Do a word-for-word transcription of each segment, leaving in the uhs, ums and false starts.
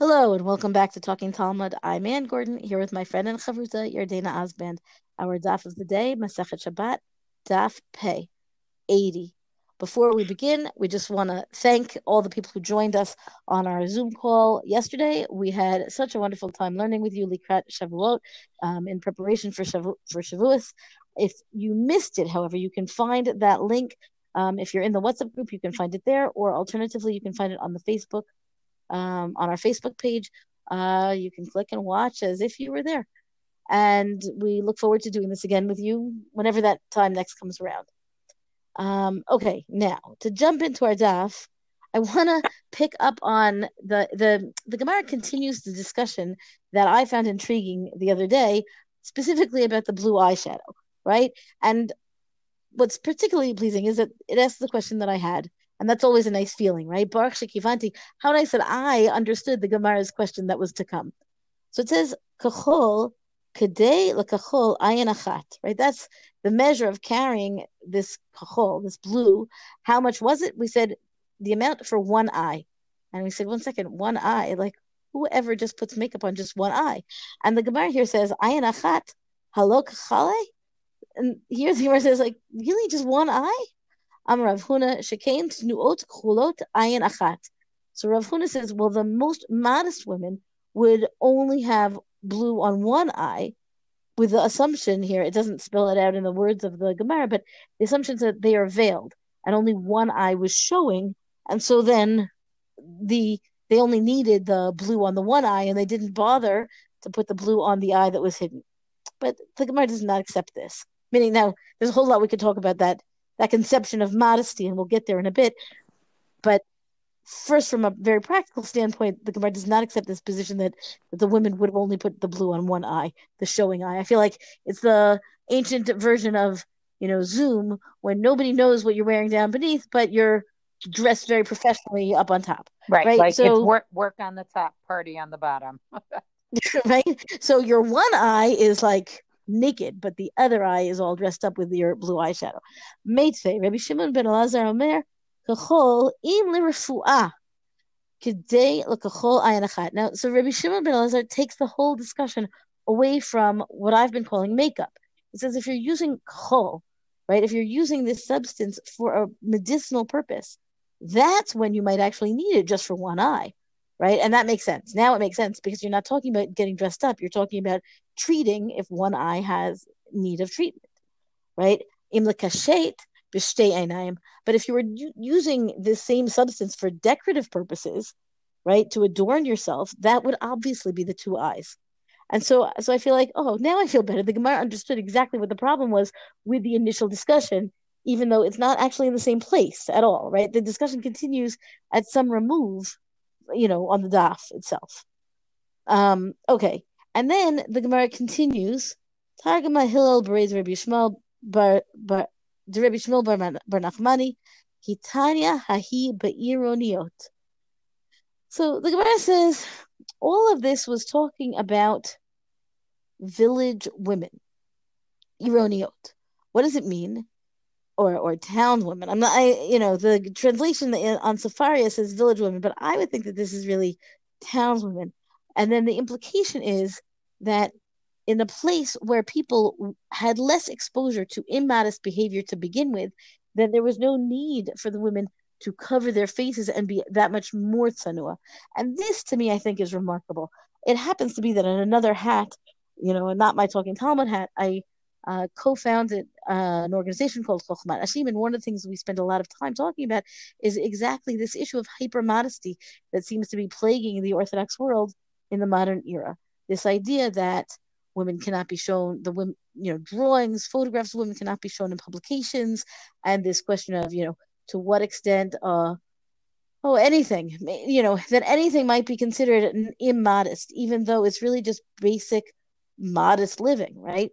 Hello and welcome back to Talking Talmud. I'm Ann Gordon, here with my friend and chavruta, Yardena Azband. Our daf of the day, Masachet Shabbat, daf pei, eighty. Before we begin, we just want to thank all the people who joined us on our Zoom call yesterday. We had such a wonderful time learning with you, Likrat Shavuot, um, in preparation for Shavu- for Shavuos. If you missed it, however, you can find that link. Um, if you're in the WhatsApp group, you can find it there, or alternatively, you can find it on the Facebook Um, on our Facebook page. Uh, you can click and watch as if you were there. And we look forward to doing this again with you whenever that time next comes around. Um, okay, now, to jump into our daf, I want to pick up on the, the, the Gemara continues the discussion that I found intriguing the other day, specifically about the blue eyeshadow, right? And what's particularly pleasing is that it asks the question that I had. And that's always a nice feeling, right? Baruch shekivanti. How nice that I understood the Gemara's question that was to come. So it says, kachol, kadei l'kachol ayin achat, right? That's the measure of carrying this kachol, this blue. How much was it? We said the amount for one eye. And we said, one second, one eye. Like, whoever just puts makeup on just one eye. And the Gemara here says, ayin achat, halo kachale? And here the Gemara says, like, really, just one eye? Am Rav Huna shekain tnuot chulot ayin achat. So Rav Huna says, well, the most modest women would only have blue on one eye, with the assumption here, it doesn't spell it out in the words of the Gemara, but the assumption is that they are veiled and only one eye was showing, and so then the they only needed the blue on the one eye, and they didn't bother to put the blue on the eye that was hidden. But the Gemara does not accept this. Meaning, now there's a whole lot we could talk about that. That conception of modesty, and we'll get there in a bit. But first, from a very practical standpoint, the Gemara does not accept this position that, that the women would only put the blue on one eye, the showing eye. I feel like it's the ancient version of, you know, Zoom, when nobody knows what you're wearing down beneath, but you're dressed very professionally up on top. Right, right? Like so, it's work, work on the top, party on the bottom. Right? So your one eye is like naked, but the other eye is all dressed up with your blue eyeshadow. Meitfei, Rabbi Shimon ben Lazar Omer, kachol im l'refuah, k'dei l'kachol ayin achat. Now, so Rabbi Shimon ben Lazar takes the whole discussion away from what I've been calling makeup. It says if you're using kachol, right, if you're using this substance for a medicinal purpose, that's when you might actually need it just for one eye, right? And that makes sense. Now it makes sense because you're not talking about getting dressed up. You're talking about treating if one eye has need of treatment, right? But if you were u- using this same substance for decorative purposes, right, to adorn yourself, that would obviously be the two eyes. And so, so I feel like, oh, now I feel better. The Gemara understood exactly what the problem was with the initial discussion, even though it's not actually in the same place at all, right? The discussion continues at some remove, you know, on the daf itself. Um, okay. And then the Gemara continues. Targama Hillel berates Rabbi Shmuel bar bar Rabbi Shmuel bar Nachmani. Hitania hahi beironiot. So the Gemara says all of this was talking about village women. Ironiot. What does it mean? Or or town women. I'm not. I you know the translation on Safaria says village women, but I would think that this is really townswomen. And then the implication is that in a place where people had less exposure to immodest behavior to begin with, then there was no need for the women to cover their faces and be that much more tsanua. And this, to me, I think is remarkable. It happens to be that in another hat, you know, not my Talking Talmud hat, I uh, co-founded uh, an organization called Chokhmat Hashim. And one of the things we spend a lot of time talking about is exactly this issue of hyper-modesty that seems to be plaguing the Orthodox world in the modern era. This idea that women cannot be shown, the women, you know, drawings, photographs of women cannot be shown in publications, and this question of, you know, to what extent, uh, oh, anything, you know, that anything might be considered immodest, even though it's really just basic, modest living, right?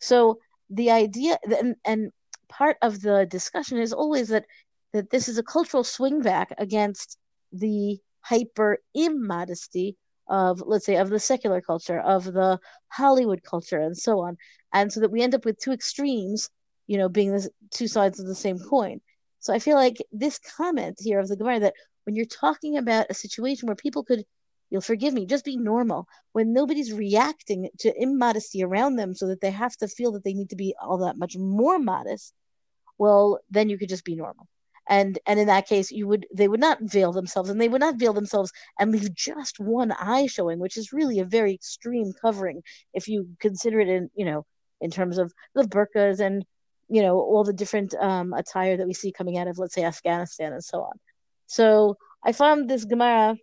So the idea, and, and part of the discussion is always that that this is a cultural swing back against the hyper immodesty of, let's say, of the secular culture, of the Hollywood culture, and so on. And so that we end up with two extremes, you know, being the two sides of the same coin. So I feel like this comment here of the Gemara, that when you're talking about a situation where people could, You'll forgive me. Just be normal. When nobody's reacting to immodesty around them so that they have to feel that they need to be all that much more modest, well, then you could just be normal. And and in that case, you would they would not veil themselves, and they would not veil themselves and leave just one eye showing, which is really a very extreme covering if you consider it in, you know, in terms of the burqas and, you know, all the different um, attire that we see coming out of, let's say, Afghanistan and so on. So I found this Gemara,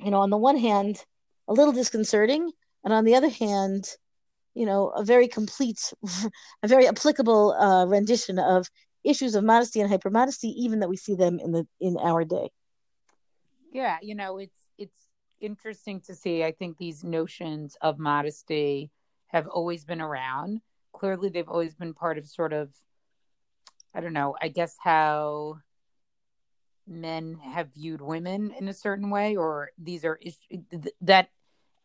you know, on the one hand, a little disconcerting, and on the other hand, you know, a very complete, a very applicable uh, rendition of issues of modesty and hypermodesty, even that we see them in the in our day. Yeah, you know, it's it's interesting to see. I think these notions of modesty have always been around. Clearly, they've always been part of sort of, I don't know, I guess how men have viewed women in a certain way, or these are that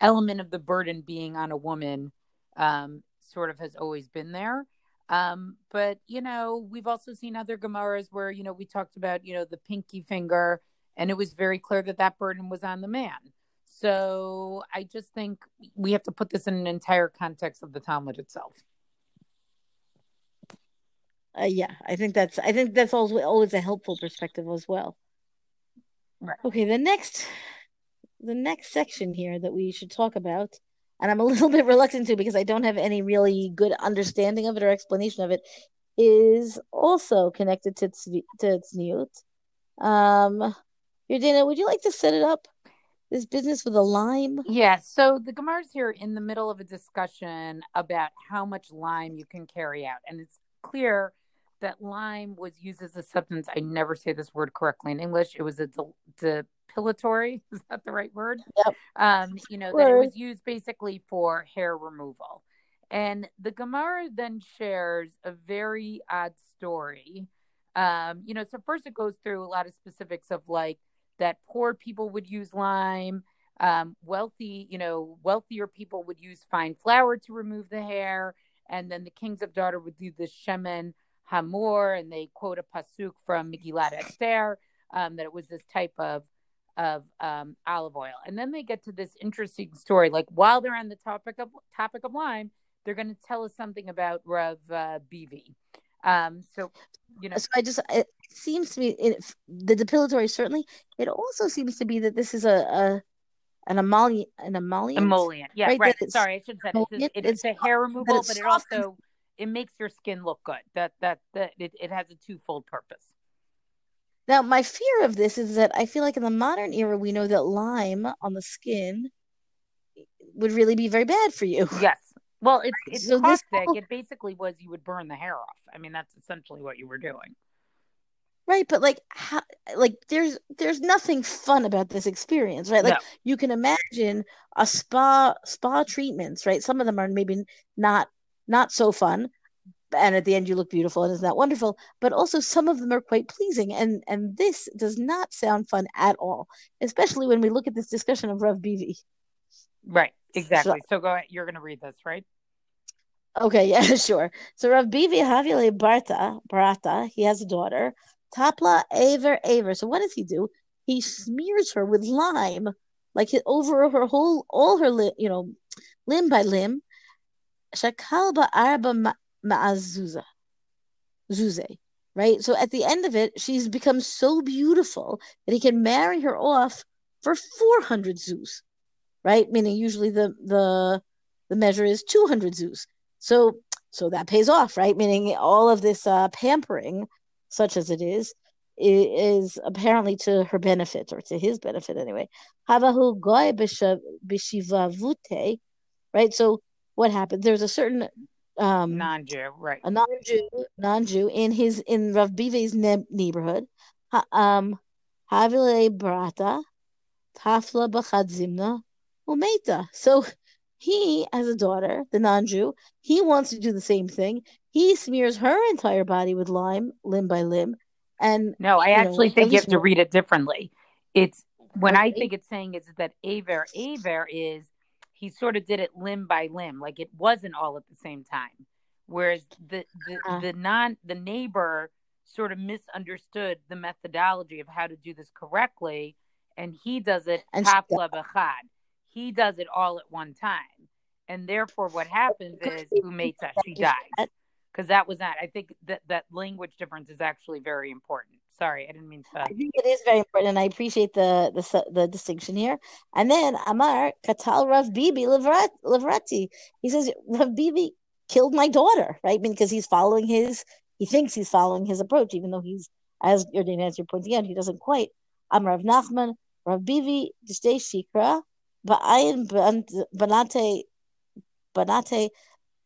element of the burden being on a woman um, sort of has always been there. Um, but, you know, we've also seen other Gemaras where, you know, we talked about, you know, the pinky finger, and it was very clear that that burden was on the man. So I just think we have to put this in an entire context of the Talmud itself. Uh, yeah, I think that's I think that's always, always a helpful perspective as well. Right. Okay, the next the next section here that we should talk about, and I'm a little bit reluctant to because I don't have any really good understanding of it or explanation of it, is also connected to tzvi- to tzniut. Um, Yardena, would you like to set it up? This business with a lime? Yeah, so the Gemara's here in the middle of a discussion about how much lime you can carry out. And it's clear that lime was used as a substance. I never say this word correctly in English. It was a del- depilatory. Is that the right word? Yep. Um, you know, word. That it was used basically for hair removal. And the Gemara then shares a very odd story. Um, you know, so first it goes through a lot of specifics of like, that poor people would use lime, um, wealthy, you know, wealthier people would use fine flour to remove the hair. And then the kings of daughter would do the shemen hamor, and they quote a pasuk from Megillat Esther, um, that it was this type of, of um, olive oil. And then they get to this interesting story, like while they're on the topic of topic of lime, they're going to tell us something about Rav uh, Bibi. Um, so, you know, so I just, it seems to me it, the depilatory, certainly, it also seems to be that this is a, a an emollient, an emollient, emollient. Yeah, right. right. Sorry. I should say it. It's, it's, it's a hair removal, but it also, it makes your skin look good. That, that, that it, it has a twofold purpose. Now, my fear of this is that I feel like in the modern era, we know that lime on the skin would really be very bad for you. Yes. Well, it's it's so caustic. Whole... It basically was you would burn the hair off. I mean, that's essentially what you were doing. Right, but like, how, like there's there's nothing fun about this experience, right? Like no. You can imagine a spa spa treatments, right? Some of them are maybe not not so fun, and at the end you look beautiful and isn't that wonderful? But also some of them are quite pleasing, and and this does not sound fun at all, especially when we look at this discussion of Rav Bibi. Right, exactly. So, so go ahead. You're going to read this, right? Okay, yeah, sure. So Rav Bibi Havile Barta, Barata, he has a daughter, Tapla Aver Aver. So what does he do? He smears her with lime, like over her whole, all her, li- you know, limb by limb. Shakalba Arba Ma'azuza, Zuze, right? So at the end of it, she's become so beautiful that he can marry her off for four hundred zuz, right? Meaning usually the, the, the measure is two hundred zuz. So so that pays off, right? Meaning all of this uh, pampering, such as it is, is apparently to her benefit, or to his benefit anyway. Havahu goy b'shivavute, right? So what happened? There's a certain um, non-Jew, right? A non-Jew, non-Jew in his in Rav Bive's ne- neighborhood. Ha, um, Havile brata, tafla b'chad zimna, umeita. So. He, as a daughter, the non-Jew, he wants to do the same thing. He smears her entire body with lime, limb by limb. And no, I actually know, think you have to read it differently. It's when okay. I think it's saying is that Aver, Aver is he sort of did it limb by limb, like it wasn't all at the same time. Whereas the the, uh, the non the neighbor sort of misunderstood the methodology of how to do this correctly. and he does it tapla b'chad. He does it all at one time, and therefore what happens is umeta, she dies, because that was not. I think that that language difference is actually very important. Sorry, I didn't mean to. I think it is very important, and I appreciate the the, the distinction here. And then Amar Katal Rav Bibi Livrati. He says Rav Bibi killed my daughter, right? I mean, because he's following his, he thinks he's following his approach, even though he's, as Yardena, as you're pointing out, he doesn't quite. Am Rav Nachman Rav Bibi Dishdei Shikra Ba'ayin Banate Banate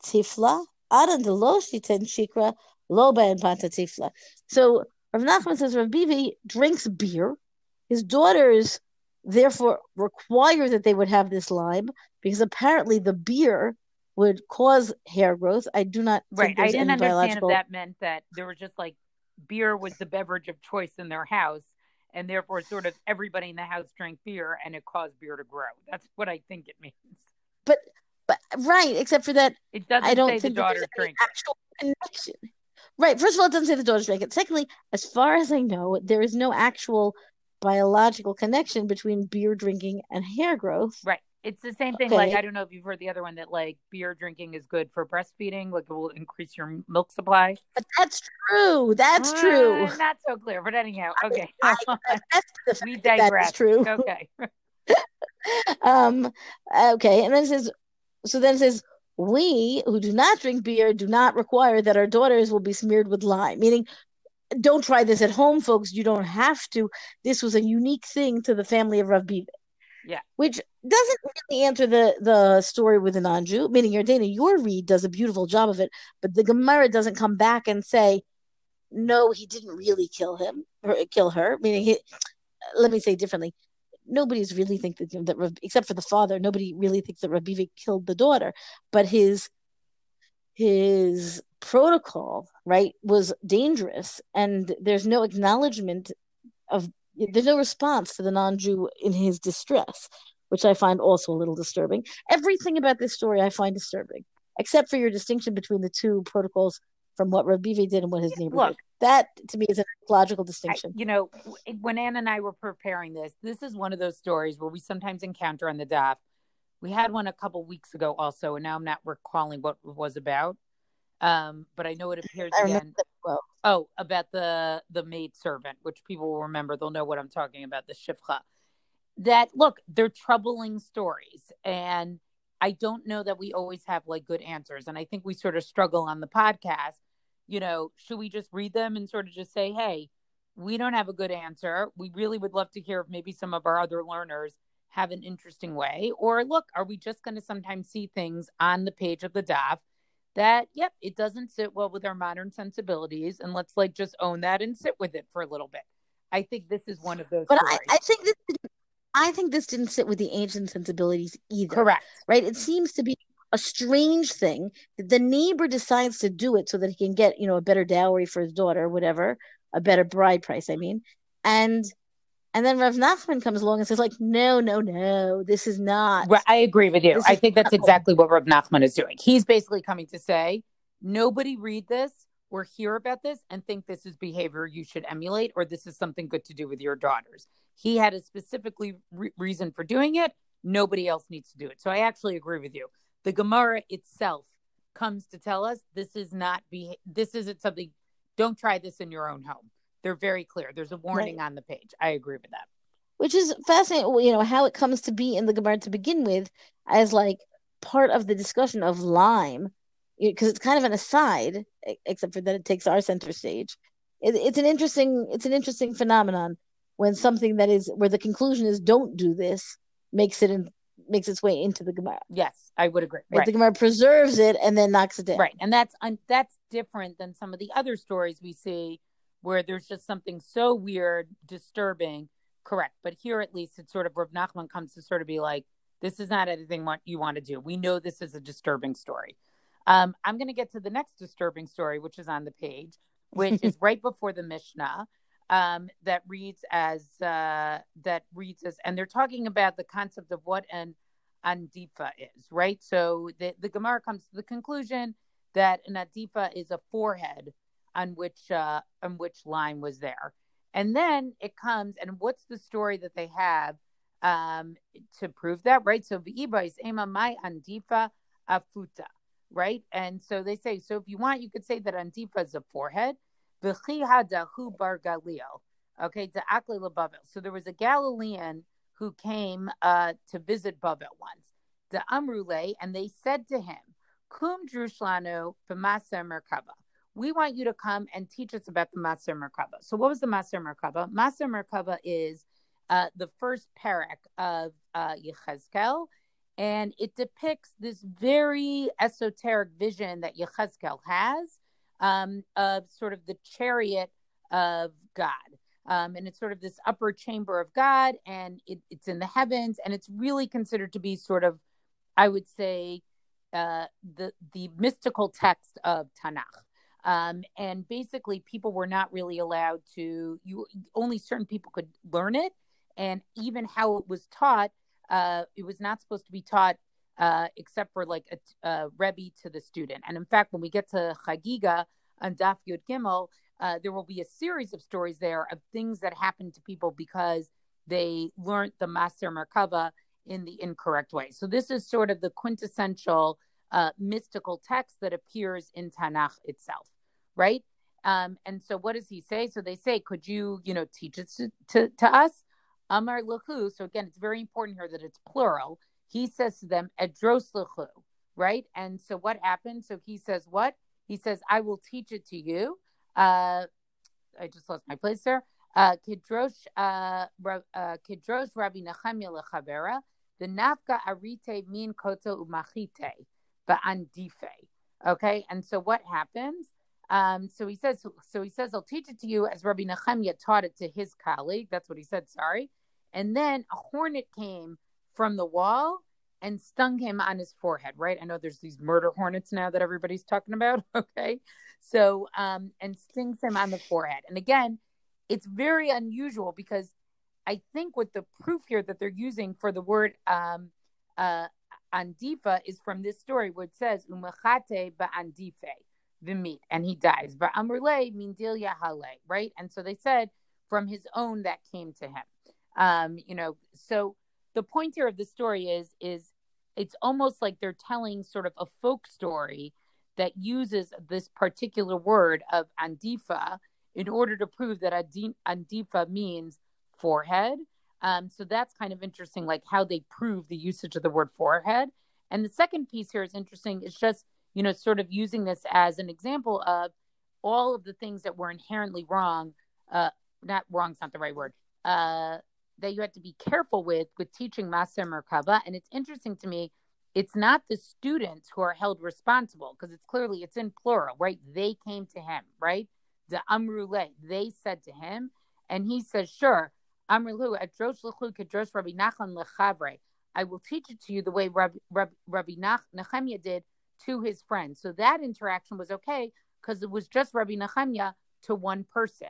Tifla Adan Delo Shiten Shikra Lo Ba'ayin Banta Tifla. So Rav Nachman says Rav Bibi drinks beer. His daughters therefore require that they would have this lime because apparently the beer would cause hair growth. I do not right. I didn't understand biological... if that meant that there was just like beer was the beverage of choice in their house, and therefore sort of everybody in the house drank beer and it caused beer to grow. That's what I think it means. But but right, except for that, it doesn't I don't say think the daughters drink actual connection. Right. First of all, it doesn't say the daughters drank it. Secondly, as far as I know, there is no actual biological connection between beer drinking and hair growth. Right. It's the same thing. Okay. Like, I don't know if you've heard the other one that, like, beer drinking is good for breastfeeding. Like, it will increase your milk supply. But that's true. That's uh, true. Not so clear. But anyhow, okay. I, I, that's we digress. That's true. Okay. um. Okay. And then it says, so then it says, we who do not drink beer do not require that our daughters will be smeared with lime. Meaning, don't try this at home, folks. You don't have to. This was a unique thing to the family of Rav Bibi. Yeah. Which doesn't really answer the, the story with a non-Jew. Meaning, Yardena, your read does a beautiful job of it, but the Gemara doesn't come back and say, no, he didn't really kill him or kill her. Meaning, he, let me say differently. Nobody's really think that, that except for the father, nobody really thinks that Rav Bibi killed the daughter. But his his protocol, right, was dangerous, and there's no acknowledgement of, there's no response to the non-Jew in his distress, which I find also a little disturbing. Everything about this story I find disturbing, except for your distinction between the two protocols from what Rav Bibi did and what his neighbor Look, did. That, to me, is a logical distinction. I, you know, when Ann and I were preparing this, this is one of those stories where we sometimes encounter on the D A F. We had one a couple weeks ago also, and now I'm not recalling what it was about. Um, but I know it appears again. Well. Oh, about the, the maidservant, which people will remember. They'll know what I'm talking about, the shifcha. That, look, they're troubling stories. And I don't know that we always have, like, good answers. And I think we sort of struggle on the podcast. You know, should we just read them and sort of just say, hey, we don't have a good answer. We really would love to hear if maybe some of our other learners have an interesting way. Or, look, are we just going to sometimes see things on the page of the D A F that, yep, it doesn't sit well with our modern sensibilities, and let's, like, just own that and sit with it for a little bit. I think this is one of those But I, I think this didn't, I think this didn't sit with the ancient sensibilities either. Correct. Right? It seems to be a strange thing that the neighbor decides to do it so that he can get, you know, a better dowry for his daughter, whatever, a better bride price, I mean. And and then Rav Nachman comes along and says, like, no, no, no, this is not. Right, I agree with you. I think that's exactly what Rav Nachman is doing. He's basically coming to say, nobody read this or hear about this and think this is behavior you should emulate or this is something good to do with your daughters. He had a specifically re- reason for doing it. Nobody else needs to do it. So I actually agree with you. The Gemara itself comes to tell us this is not be this isn't something. Don't try this in your own home. They're very clear. There's a warning right on the page. I agree with that. Which is fascinating. You know how it comes to be in the Gemara to begin with, as like part of the discussion of lime, because it's kind of an aside, except for that it takes our center stage. It, it's an interesting. It's an interesting phenomenon when something that is where the conclusion is don't do this makes it in. makes its way into the Gemara. Yes, I would agree. Right. Right. The Gemara preserves it and then knocks it down. Right, and that's un- that's different than some of the other stories we see where there's just something so weird, disturbing, correct. But here at least it's sort of Rav Nachman comes to sort of be like, this is not anything what you want to do. We know this is a disturbing story. Um, I'm going to get to the next disturbing story, which is on the page, which is right before the Mishnah. Um, that reads as uh, that reads as, and they're talking about the concept of what an andifa is, right? So the, the Gemara comes to the conclusion that an andifa is a forehead on which uh, on which lime was there, And then it comes, and what's the story that they have um, to prove that, right? So V'iba is Ema Mai Andifa Afuta, right? And so they say, so if you want, you could say that Andifa is a forehead. V'chi hadahu bar Galil. Okay, to Akli LeBavel. So there was a Galilean who came uh, to visit Bavel once. The Amrule, and they said to him, Kum Drushlanu b'Ma'aseh Merkavah. We want you to come and teach us about the Ma'aseh Merkavah. So what was the Ma'aseh Merkavah? Ma'aseh Merkavah is uh, the first parak of uh, Yechezkel, and it depicts this very esoteric vision that Yechezkel has um, of sort of the chariot of God. Um, and it's sort of this upper chamber of God, and it, it's in the heavens, and it's really considered to be sort of, I would say, uh, the the mystical text of Tanakh. Um, and basically, people were not really allowed to, you only certain people could learn it. And even how it was taught, uh, it was not supposed to be taught uh, except for like a, a Rebbe to the student. And in fact, when we get to Chagiga on Daf Yud Gimel, uh, there will be a series of stories there of things that happened to people because they learned the Ma'aseh Merkavah in the incorrect way. So this is sort of the quintessential uh, mystical text that appears in Tanakh itself. Right. Um, and so what does he say? So they say, could you, you know, teach it to, to, to us? Amar lechu. So again, it's very important here that it's plural. He says to them, edros lechu. Right. And so what happened? So he says, what? He says, I will teach it to you. Uh, I just lost my place there. Uh, kidrosh, uh, uh, kidrosh Rabbi Nachami lechavera, the nafka arite min koto umachite, ba'andife. Okay. And so what happens? Um, so he says, so he says, I'll teach it to you as Rabbi Nachami taught it to his colleague. That's what he said. Sorry. And then a hornet came from the wall and stung him on his forehead. Right. I know there's these murder hornets now that everybody's talking about. Okay. So, um, and stings him on the forehead. And again, it's very unusual because I think what the proof here that they're using for the word, um, uh, andifa is from this story where it says, umachate ba'andife. The meat, and he dies. But Amrulay mindil yahale, right? And so they said from his own that came to him. Um, you know, so the point here of the story is, is it's almost like they're telling sort of a folk story that uses this particular word of andifa in order to prove that andifa means forehead. Um, so that's kind of interesting, like how they prove the usage of the word forehead. And the second piece here is interesting. It's just, you know, sort of using this as an example of all of the things that were inherently wrong, uh, not wrong's not the right word, uh, that you had to be careful with, with teaching Ma'aseh Merkavah. And it's interesting to me, it's not the students who are held responsible, because it's clearly, it's in plural, right? They came to him, right? The Amruleh, they said to him, and he says, sure, Amruleh, Adrosh Lechu, Kedrosh Rabbi Nachman Lechavre, I will teach it to you the way Rabbi, Rabbi, Rabbi Nachemiah did to his friend. So that interaction was okay because it was just Rabbi Nachamiah to one person.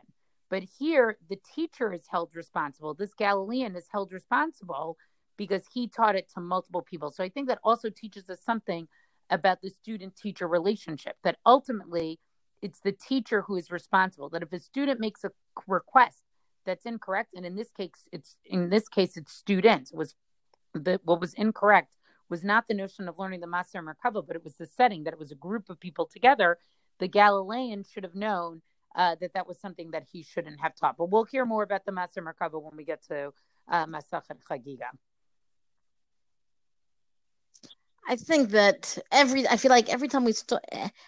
But here, the teacher is held responsible. This Galilean is held responsible because he taught it to multiple people. So I think that also teaches us something about the student-teacher relationship, that ultimately it's the teacher who is responsible, that if a student makes a request that's incorrect, and in this case, it's in this case, it's students, was the, what was incorrect was not the notion of learning the Ma'aseh Merkavah, but it was the setting, that it was a group of people together. The Galilean should have known uh, that that was something that he shouldn't have taught. But we'll hear more about the Ma'aseh Merkavah when we get to uh, Masachet Chagiga. I think that every, I feel like every time we, st-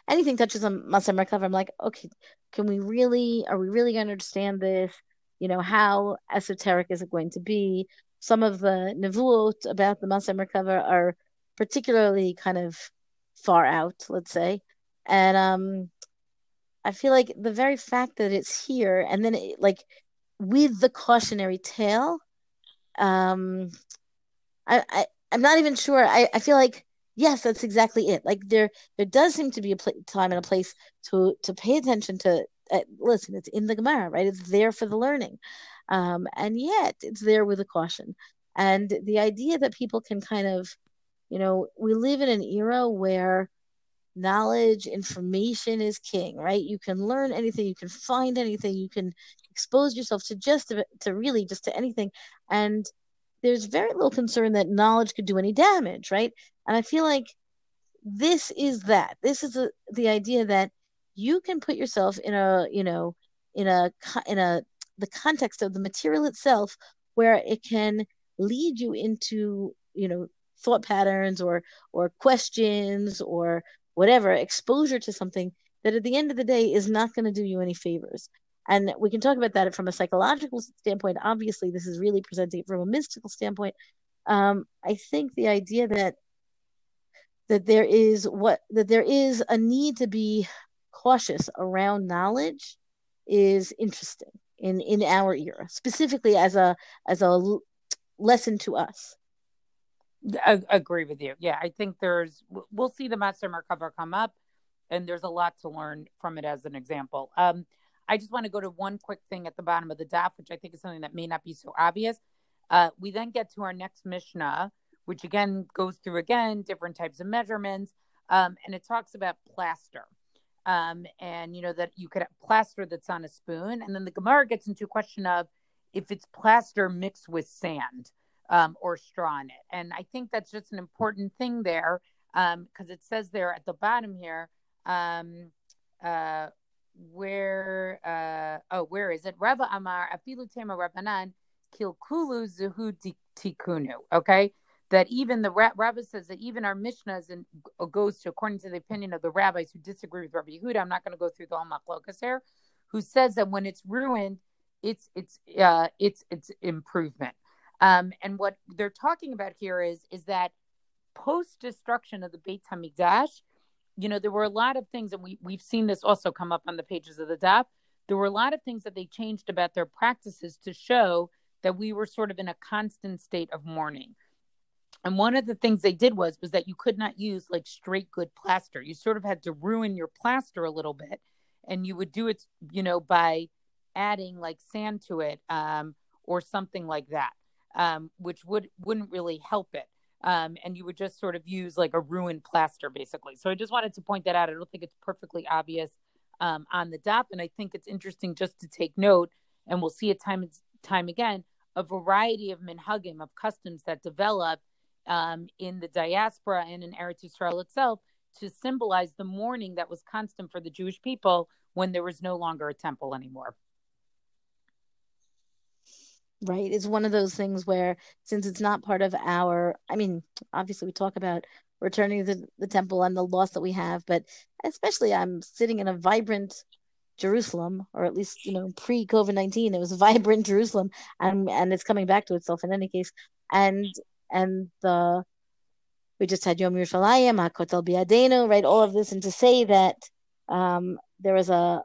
anything touches on Ma'aseh Merkavah, I'm like, okay, can we really, are we really going to understand this? You know, how esoteric is it going to be? Some of the nevuot about the Ma'aseh Merkavah are particularly kind of far out, let's say. And um, I feel like the very fact that it's here, and then it, like with the cautionary tale, um, I, I, I'm not even sure. I, I feel like, yes, that's exactly it. Like there there does seem to be a pl- time and a place to, to pay attention to. Uh, listen, it's in the Gemara, right? It's there for the learning. Um, and yet it's there with a caution. And the idea that people can kind of, you know, we live in an era where knowledge, information is king, right? You can learn anything, you can find anything, you can expose yourself to just to, to really just to anything. And there's very little concern that knowledge could do any damage, right? And I feel like this is that. This is a, the idea that you can put yourself in a, you know, in a, in a, the context of the material itself, where it can lead you into, you know, thought patterns or, or questions or whatever, exposure to something that at the end of the day is not going to do you any favors. And we can talk about that from a psychological standpoint. Obviously, this is really presenting it from a mystical standpoint. Um, I think the idea that that there is what that there is a need to be cautious around knowledge is interesting in, in our era, specifically as a as a lesson to us. I agree with you. Yeah, I think there's we'll see the Ma'aseh Merkavah come up, and there's a lot to learn from it as an example. Um, I just want to go to one quick thing at the bottom of the daf, which I think is something that may not be so obvious. Uh, we then get to our next Mishnah, which again goes through again different types of measurements, um, and it talks about plaster, um, and you know that you could have plaster that's on a spoon, and then the Gemara gets into a question of if it's plaster mixed with sand um, or straw in it, and I think that's just an important thing there because um, it says there at the bottom here. Um, uh, Where, uh, oh, where is it? Rava Amar, Afilu Tema Rabbanan, Kilkulu Zuhu Tikunu. Okay. That even the Rabbi says that even our Mishnah goes to, according to the opinion of the rabbis who disagree with Rabbi Yehuda, I'm not going to go through the whole machlokas here, who says that when it's ruined, it's, it's, uh, it's, it's improvement. Um, and what they're talking about here is, is that post destruction of the Beit HaMikdash, you know, there were a lot of things, and we, we've seen this also come up on the pages of the daf. There were a lot of things that they changed about their practices to show that we were sort of in a constant state of mourning. And one of the things they did was, was that you could not use like straight good plaster. You sort of had to ruin your plaster a little bit, and you would do it, you know, by adding like sand to it um, or something like that, um, which would, wouldn't really help it. Um, and you would just sort of use like a ruined plaster, basically. So I just wanted to point that out. I don't think it's perfectly obvious um, on the daf. And I think it's interesting just to take note, and we'll see it time and time again, a variety of minhagim, of customs that develop um, in the diaspora and in Eretz Yisrael itself to symbolize the mourning that was constant for the Jewish people when there was no longer a temple anymore. Right. It's one of those things where, since it's not part of our, I mean, obviously we talk about returning to the, the temple and the loss that we have, but especially I'm sitting in a vibrant Jerusalem, or at least, you know, pre-COVID nineteen, it was vibrant Jerusalem, and and it's coming back to itself in any case. And, and the, we just had Yom Yerushalayim, HaKotel Bi'adenu, right? All of this. And to say that um, there is a,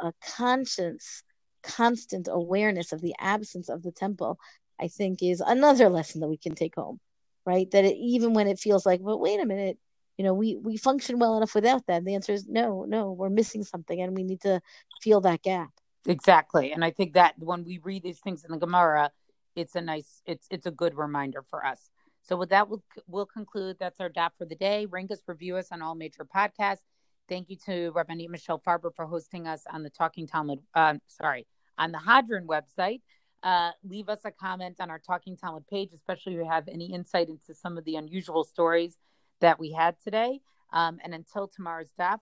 a conscience constant awareness of the absence of the temple, I think, is another lesson that we can take home, right? That it, even when it feels like, well, wait a minute, you know, we, we function well enough without that. The answer is no, no, we're missing something, and we need to fill that gap. Exactly. And I think that when we read these things in the Gemara, it's a nice, it's it's a good reminder for us. So with that, we'll, we'll conclude. That's our daf for the day. Rank us, review us on all major podcasts. Thank you to Rabbi Michelle Farber for hosting us on the Talking Talmud, uh, sorry, on the Hadron website. Uh, leave us a comment on our Talking Talmud page, especially if you have any insight into some of the unusual stories that we had today. Um, and until tomorrow's daf.